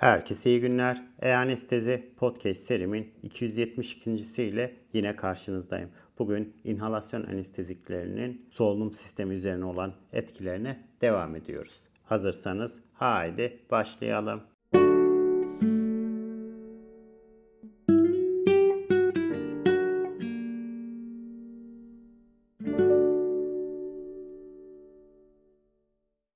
Herkese iyi günler. E-anestezi podcast serimin 272.'si ile yine karşınızdayım. Bugün inhalasyon anesteziklerinin solunum sistemi üzerine olan etkilerine devam ediyoruz. Hazırsanız haydi başlayalım.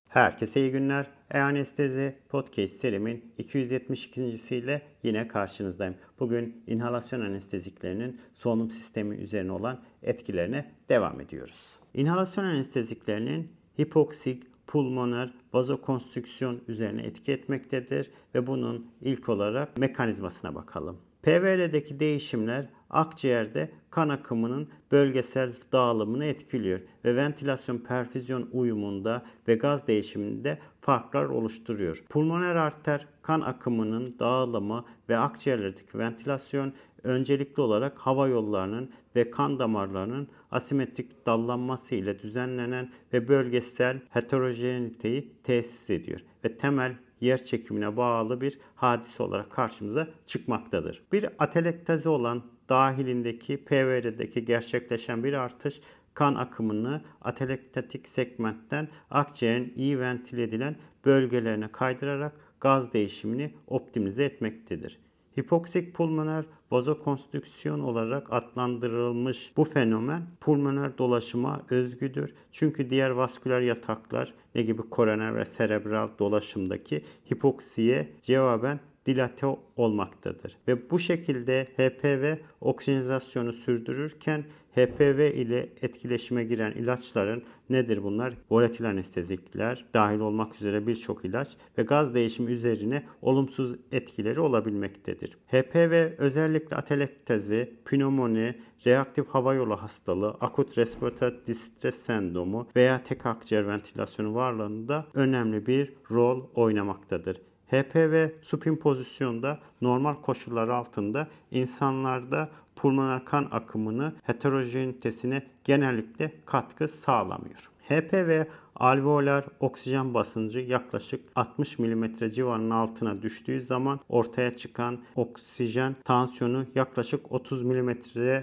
Herkese iyi günler. E-anestezi podcast serimin 272.'si ile yine karşınızdayım. Bugün inhalasyon anesteziklerinin solunum sistemi üzerine olan etkilerine devam ediyoruz. İnhalasyon anesteziklerinin hipoksik pulmoner vazokonstrüksiyon üzerine etki etmektedir ve bunun ilk olarak mekanizmasına bakalım. PVR'deki değişimler akciğerde kan akımının bölgesel dağılımını etkiliyor ve ventilasyon-perfüzyon uyumunda ve gaz değişiminde farklar oluşturuyor. Pulmoner arter kan akımının dağılımı ve akciğerlerdeki ventilasyon öncelikli olarak hava yollarının ve kan damarlarının asimetrik dallanması ile düzenlenen ve bölgesel heterojeniteyi tesis ediyor ve temel yer çekimine bağlı bir hadise olarak karşımıza çıkmaktadır. Bir atelektazi olan dahilindeki PVR'deki gerçekleşen bir artış kan akımını atelektatik segmentten akciğerin iyi ventile edilen bölgelerine kaydırarak gaz değişimini optimize etmektedir. Hipoksik pulmoner vazokonstrüksiyon olarak adlandırılmış bu fenomen pulmoner dolaşıma özgüdür. Çünkü diğer vasküler yataklar ne gibi koroner ve serebral dolaşımdaki hipoksiye cevaben dilate olmaktadır. Ve bu şekilde HPV oksijenizasyonu sürdürürken HPV ile etkileşime giren ilaçların nedir bunlar? Volatil anestezikler dahil olmak üzere birçok ilaç ve gaz değişimi üzerine olumsuz etkileri olabilmektedir. HPV özellikle atelektazi, pnömoni, reaktif havayolu hastalığı, akut respirator distres sendromu veya tek akciğer ventilasyonu varlığında önemli bir rol oynamaktadır. HPV supinpozisyonda normal koşullar altında insanlarda pulmoner kan akımını heterojenitesine genellikle katkı sağlamıyor. HPV alveolar oksijen basıncı yaklaşık 60 mm civarının altına düştüğü zaman ortaya çıkan oksijen tansiyonu yaklaşık 30 mm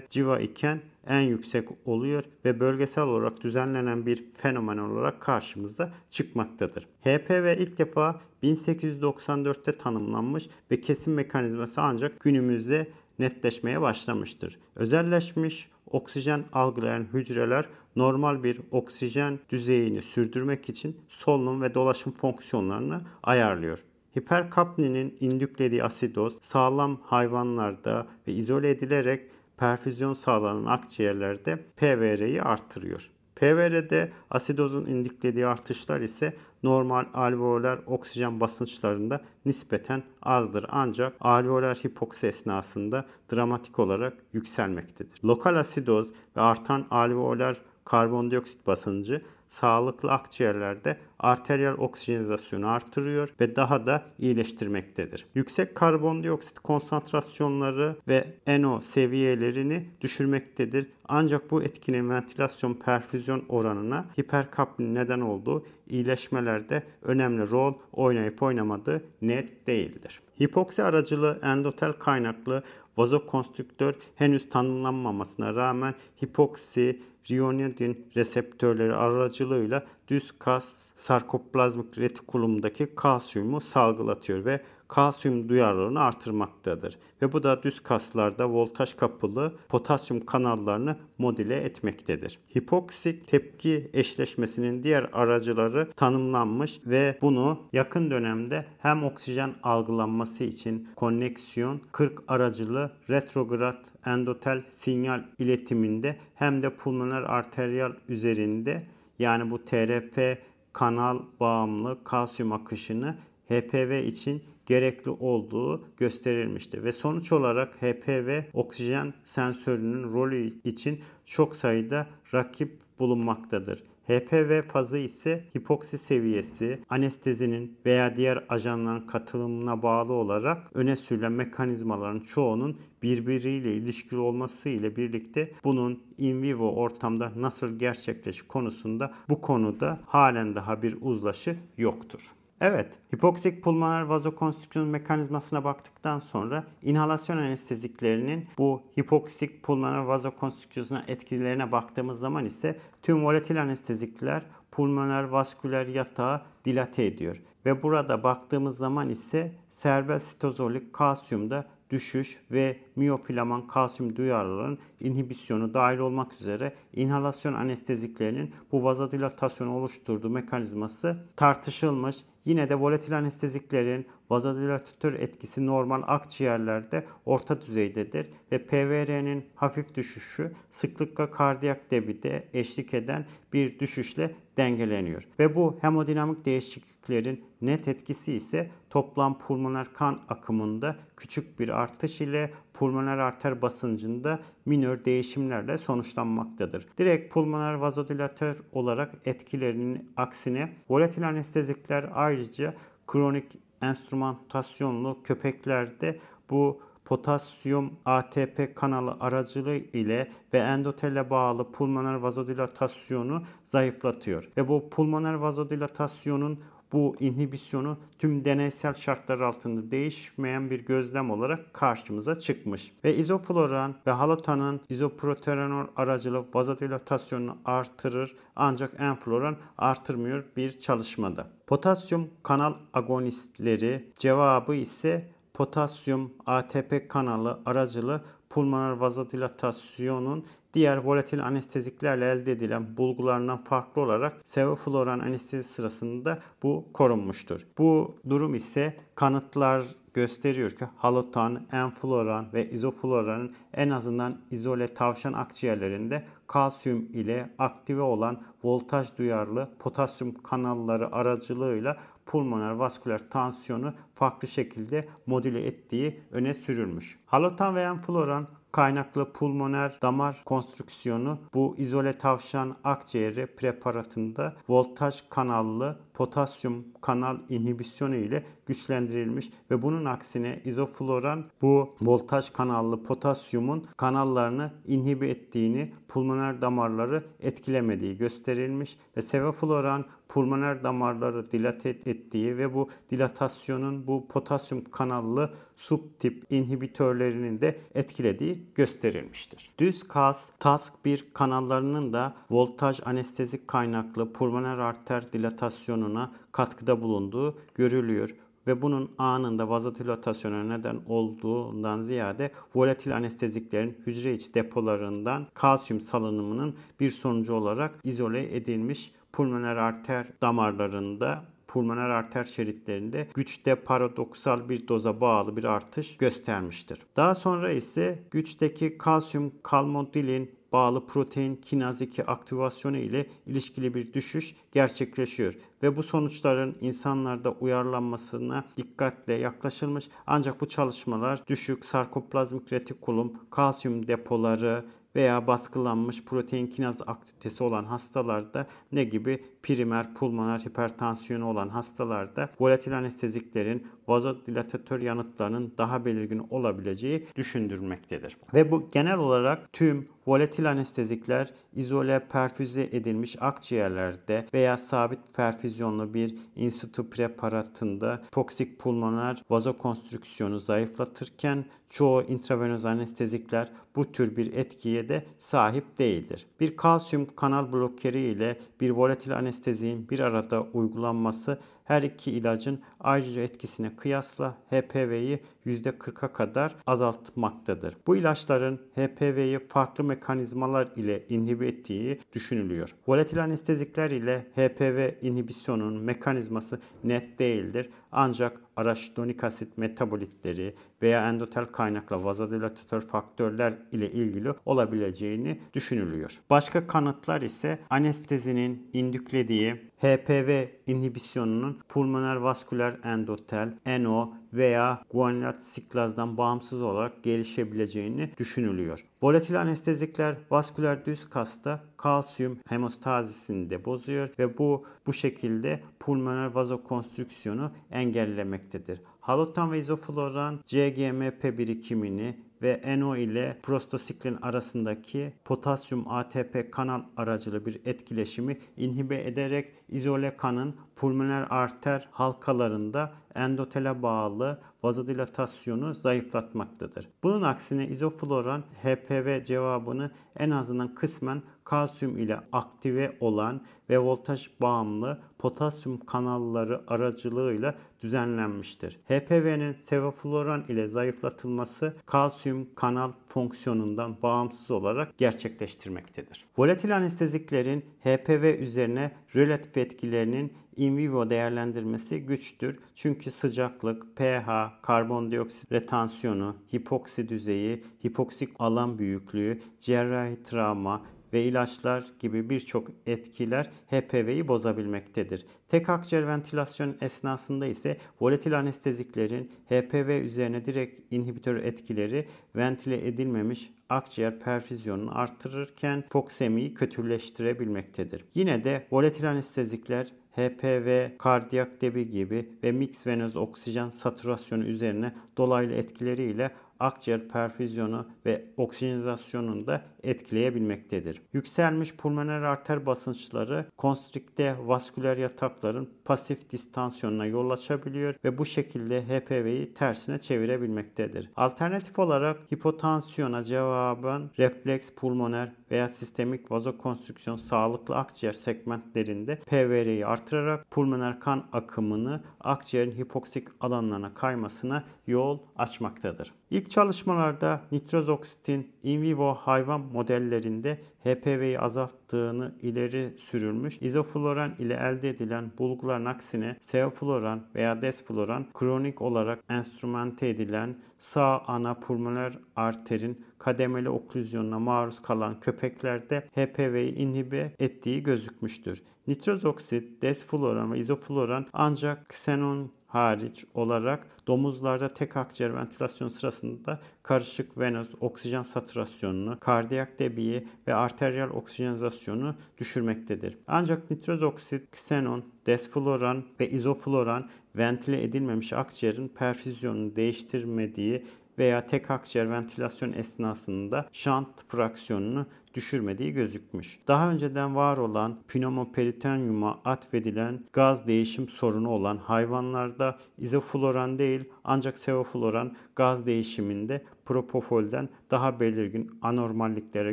civa iken en yüksek oluyor ve bölgesel olarak düzenlenen bir fenomen olarak karşımıza çıkmaktadır. HPV ilk defa 1894'te tanımlanmış ve kesin mekanizması ancak günümüzde netleşmeye başlamıştır. Özelleşmiş oksijen algılayan hücreler normal bir oksijen düzeyini sürdürmek için solunum ve dolaşım fonksiyonlarını ayarlıyor. Hiperkapninin indüklediği asidoz sağlam hayvanlarda ve izole edilerek perfüzyon sağlanan akciğerlerde PVR'yi artırıyor. PVR'de asidozun indiklediği artışlar ise normal alveolar oksijen basınçlarında nispeten azdır ancak alveolar hipoksi esnasında dramatik olarak yükselmektedir. Lokal asidoz ve artan alveolar karbondioksit basıncı sağlıklı akciğerlerde arteriyel oksijenizasyonu artırıyor ve daha da iyileştirmektedir. Yüksek karbondioksit konsantrasyonları ve NO seviyelerini düşürmektedir. Ancak bu etkinin ventilasyon perfüzyon oranına hiperkapnin neden olduğu iyileşmelerde önemli rol oynayıp oynamadığı net değildir. Hipoksi aracılığı endotel kaynaklı vazokonstrüktör henüz tanımlanmamasına rağmen hipoksi riyonidin reseptörleri aracılığıyla düz kas sarkoplazmik retikulumdaki kalsiyumu salgılatıyor ve kalsiyum duyarlılığını artırmaktadır. Ve bu da düz kaslarda voltaj kapılı potasyum kanallarını modüle etmektedir. Hipoksik tepki eşleşmesinin diğer aracıları tanımlanmış ve bunu yakın dönemde hem oksijen algılanması için konneksiyon 40 aracılı retrograd endotel sinyal iletiminde hem de pulmoner arteriyal üzerinde yani bu TRP kanal bağımlı kalsiyum akışını HPV için gerekli olduğu gösterilmişti ve sonuç olarak HPV oksijen sensörünün rolü için çok sayıda rakip bulunmaktadır. HPV fazı ise hipoksi seviyesi, anestezinin veya diğer ajanların katılımına bağlı olarak öne sürülen mekanizmaların çoğunun birbiriyle ilişkili olması ile birlikte bunun in vivo ortamda nasıl gerçekleşir konusunda bu konuda halen daha bir uzlaşı yoktur. Evet, hipoksik pulmoner vazokonstrüksiyon mekanizmasına baktıktan sonra inhalasyon anesteziklerinin bu hipoksik pulmoner vazokonstrüksiyona etkilerine baktığımız zaman ise tüm volatil anestezikler pulmoner vasküler yatağı dilate ediyor. Ve burada baktığımız zaman ise serbest sitozolik kalsiyumda düşüş ve miyofilaman kalsiyum duyarlılığının inhibisyonu dahil olmak üzere inhalasyon anesteziklerinin bu vazodilatasyonu oluşturduğu mekanizması tartışılmış. Yine de volatil anesteziklerin vazodilatatör etkisi normal akciğerlerde orta düzeydedir ve PVR'nin hafif düşüşü sıklıkla kardiyak debide eşlik eden bir düşüşle dengeleniyor. Ve bu hemodinamik değişikliklerin net etkisi ise toplam pulmoner kan akımında küçük bir artış ile pulmoner arter basıncında minör değişimlerle sonuçlanmaktadır. Direkt pulmoner vazodilatör olarak etkilerinin aksine volatil anestezikler ayrıca kronik enstrümantasyonlu köpeklerde bu potasyum ATP kanalı aracılığı ile ve endotele bağlı pulmoner vazodilatasyonu zayıflatıyor. Ve bu pulmoner vazodilatasyonun bu inhibisyonu tüm deneysel şartlar altında değişmeyen bir gözlem olarak karşımıza çıkmış. Ve izofloran ve halotanın izoproterenol aracılığı vazodilatasyonunu artırır ancak enfloran artırmıyor bir çalışmada. Potasyum kanal agonistleri cevabı ise potasyum ATP kanalı aracılığı pulmoner vazodilatasyonun diğer volatil anesteziklerle elde edilen bulgularından farklı olarak sevofloran anestezi sırasında bu korunmuştur. Bu durum ise kanıtlar gösteriyor ki halotan, enfloran ve izofloranın en azından izole tavşan akciğerlerinde kalsiyum ile aktive olan voltaj duyarlı potasyum kanalları aracılığıyla pulmoner vasküler tansiyonu farklı şekilde modüle ettiği öne sürülmüş. Halotan ve enfloran kaynaklı pulmoner damar konstrüksiyonu bu izole tavşan akciğeri preparatında voltaj kanallı potasyum kanal inhibisyonu ile güçlendirilmiş ve bunun aksine izofloran bu voltaj kanallı potasyumun kanallarını inhibe ettiğini, pulmoner damarları etkilemediği gösterilmiş ve sevofloran pulmoner damarları dilate ettiği ve bu dilatasyonun bu potasyum kanallı subtip inhibitörlerinin de etkilediği gösterilmiştir. Düz kas, TASK1 kanallarının da voltaj anestezik kaynaklı pulmoner arter dilatasyonuna katkıda bulunduğu görülüyor. Ve bunun anında vazodilatasyona neden olduğundan ziyade volatil anesteziklerin hücre içi depolarından kalsiyum salınımının bir sonucu olarak izole edilmiş pulmoner arter damarlarında, pulmoner arter şeritlerinde güçte paradoksal bir doza bağlı bir artış göstermiştir. Daha sonra ise güçteki kalsiyum kalmodilin bağlı protein kinaz 2 aktivasyonu ile ilişkili bir düşüş gerçekleşiyor ve bu sonuçların insanlarda uyarlanmasına dikkatle yaklaşılmış ancak bu çalışmalar düşük sarkoplazmik retikulum, kalsiyum depoları veya baskılanmış protein kinaz aktivitesi olan hastalarda ne gibi primer pulmoner hipertansiyonu olan hastalarda volatil anesteziklerin vazodilatatör yanıtlarının daha belirgin olabileceği düşündürmektedir. Ve bu genel olarak tüm volatil anestezikler izole perfüze edilmiş akciğerlerde veya sabit perfüzyonlu bir in situ preparatında hipoksik pulmoner vazokonstrüksiyonu zayıflatırken çoğu intravenöz anestezikler bu tür bir etkiye de sahip değildir. Bir kalsiyum kanal blokeri ile bir volatil anesteziğin bir arada uygulanması her iki ilacın ayrıca etkisine kıyasla HPV'yi %40'a kadar azaltmaktadır. Bu ilaçların HPV'yi farklı mekanizmalar ile inhibe ettiği düşünülüyor. Volatil anestezikler ile HPV inhibisyonunun mekanizması net değildir. Ancak araşidonik asit metabolitleri veya endotel kaynaklı vazodilatatör faktörler ile ilgili olabileceğini düşünülüyor. Başka kanıtlar ise anestezinin indüklediği HPV inhibisyonunun pulmoner vasküler endotel, NO veya guanilat siklazdan bağımsız olarak gelişebileceğini düşünülüyor. Volatil anestezikler vasküler düz kasta kalsiyum hemostazisini de bozuyor ve bu şekilde pulmoner vazokonstrüksiyonu engellemektedir. Halotan ve izofloran CGMP birikimini ve NO ile prostosiklin arasındaki potasyum ATP kanal aracılığı bir etkileşimi inhibe ederek izole kanın pulmoner arter halkalarında endotele bağlı vazodilatasyonu zayıflatmaktadır. Bunun aksine izofloran HPV cevabını en azından kısmen kalsiyum ile aktive olan ve voltaj bağımlı potasyum kanalları aracılığıyla düzenlenmiştir. HPV'nin sevofloran ile zayıflatılması kalsiyum kanal fonksiyonundan bağımsız olarak gerçekleştirmektedir. Volatil anesteziklerin HPV üzerine relatif etkilerinin in vivo değerlendirmesi güçtür. Çünkü sıcaklık, pH, karbondioksit retansiyonu, hipoksi düzeyi, hipoksik alan büyüklüğü, cerrahi travma ve ilaçlar gibi birçok etkiler HPV'yi bozabilmektedir. Tek akciğer ventilasyon esnasında ise volatil anesteziklerin HPV üzerine direkt inhibitör etkileri ventile edilmemiş akciğer perfüzyonunu artırırken hipoksemiyi kötüleştirebilmektedir. Yine de volatil anestezikler HPV, kardiyak debi gibi ve mix venöz oksijen satürasyonu üzerine dolaylı etkileriyle akciğer perfüzyonu ve oksijenizasyonunu da etkileyebilmektedir. Yükselmiş pulmoner arter basınçları konstrikte vasküler yatakların pasif distansiyonuna yol açabiliyor ve bu şekilde HPV'yi tersine çevirebilmektedir. Alternatif olarak hipotansiyona cevaben refleks pulmoner veya sistemik vazokonstrüksiyon sağlıklı akciğer segmentlerinde PVR'yi artırarak pulmoner kan akımını akciğerin hipoksik alanlarına kaymasına yol açmaktadır. İlk çalışmalarda nitrozoksitin in vivo hayvan modellerinde HPV'yi azalttığını ileri sürülmüş, izofloran ile elde edilen bulguların aksine sevofloran veya desfloran kronik olarak enstrümante edilen sağ ana pulmoner arterin kademeli oklüzyonuna maruz kalan köpeklerde HPV'yi inhibe ettiği gözükmüştür. Nitrozoksit, desfloran ve izofloran ancak ksenon hariç olarak domuzlarda tek akciğer ventilasyon sırasında karışık venöz oksijen satürasyonunu, kardiyak debiyi ve arteriyel oksijenizasyonu düşürmektedir. Ancak nitrozoksit, ksenon, desfloran ve izofloran ventile edilmemiş akciğerin perfüzyonunu değiştirmediği veya tek akciğer ventilasyon esnasında şant fraksiyonunu düşürmediği gözükmüş. Daha önceden var olan pneumoperitoneuma atfedilen gaz değişim sorunu olan hayvanlarda izofloran değil ancak sevofloran gaz değişiminde propofolden daha belirgin anormalliklere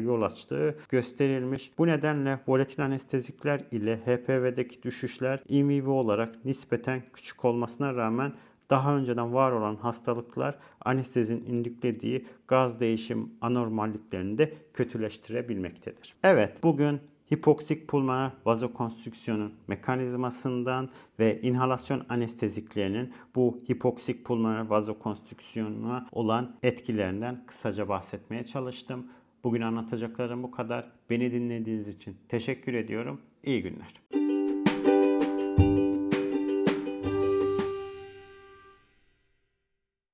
yol açtığı gösterilmiş. Bu nedenle volatil anestezikler ile HPV'deki düşüşler in vivo olarak nispeten küçük olmasına rağmen daha önceden var olan hastalıklar anestezinin indüklediği gaz değişim anormalliklerini de kötüleştirebilmektedir. Evet, bugün hipoksik pulmoner vazokonstrüksiyonun mekanizmasından ve inhalasyon anesteziklerinin bu hipoksik pulmoner vazokonstrüksiyonuna olan etkilerinden kısaca bahsetmeye çalıştım. Bugün anlatacaklarım bu kadar. Beni dinlediğiniz için teşekkür ediyorum. İyi günler.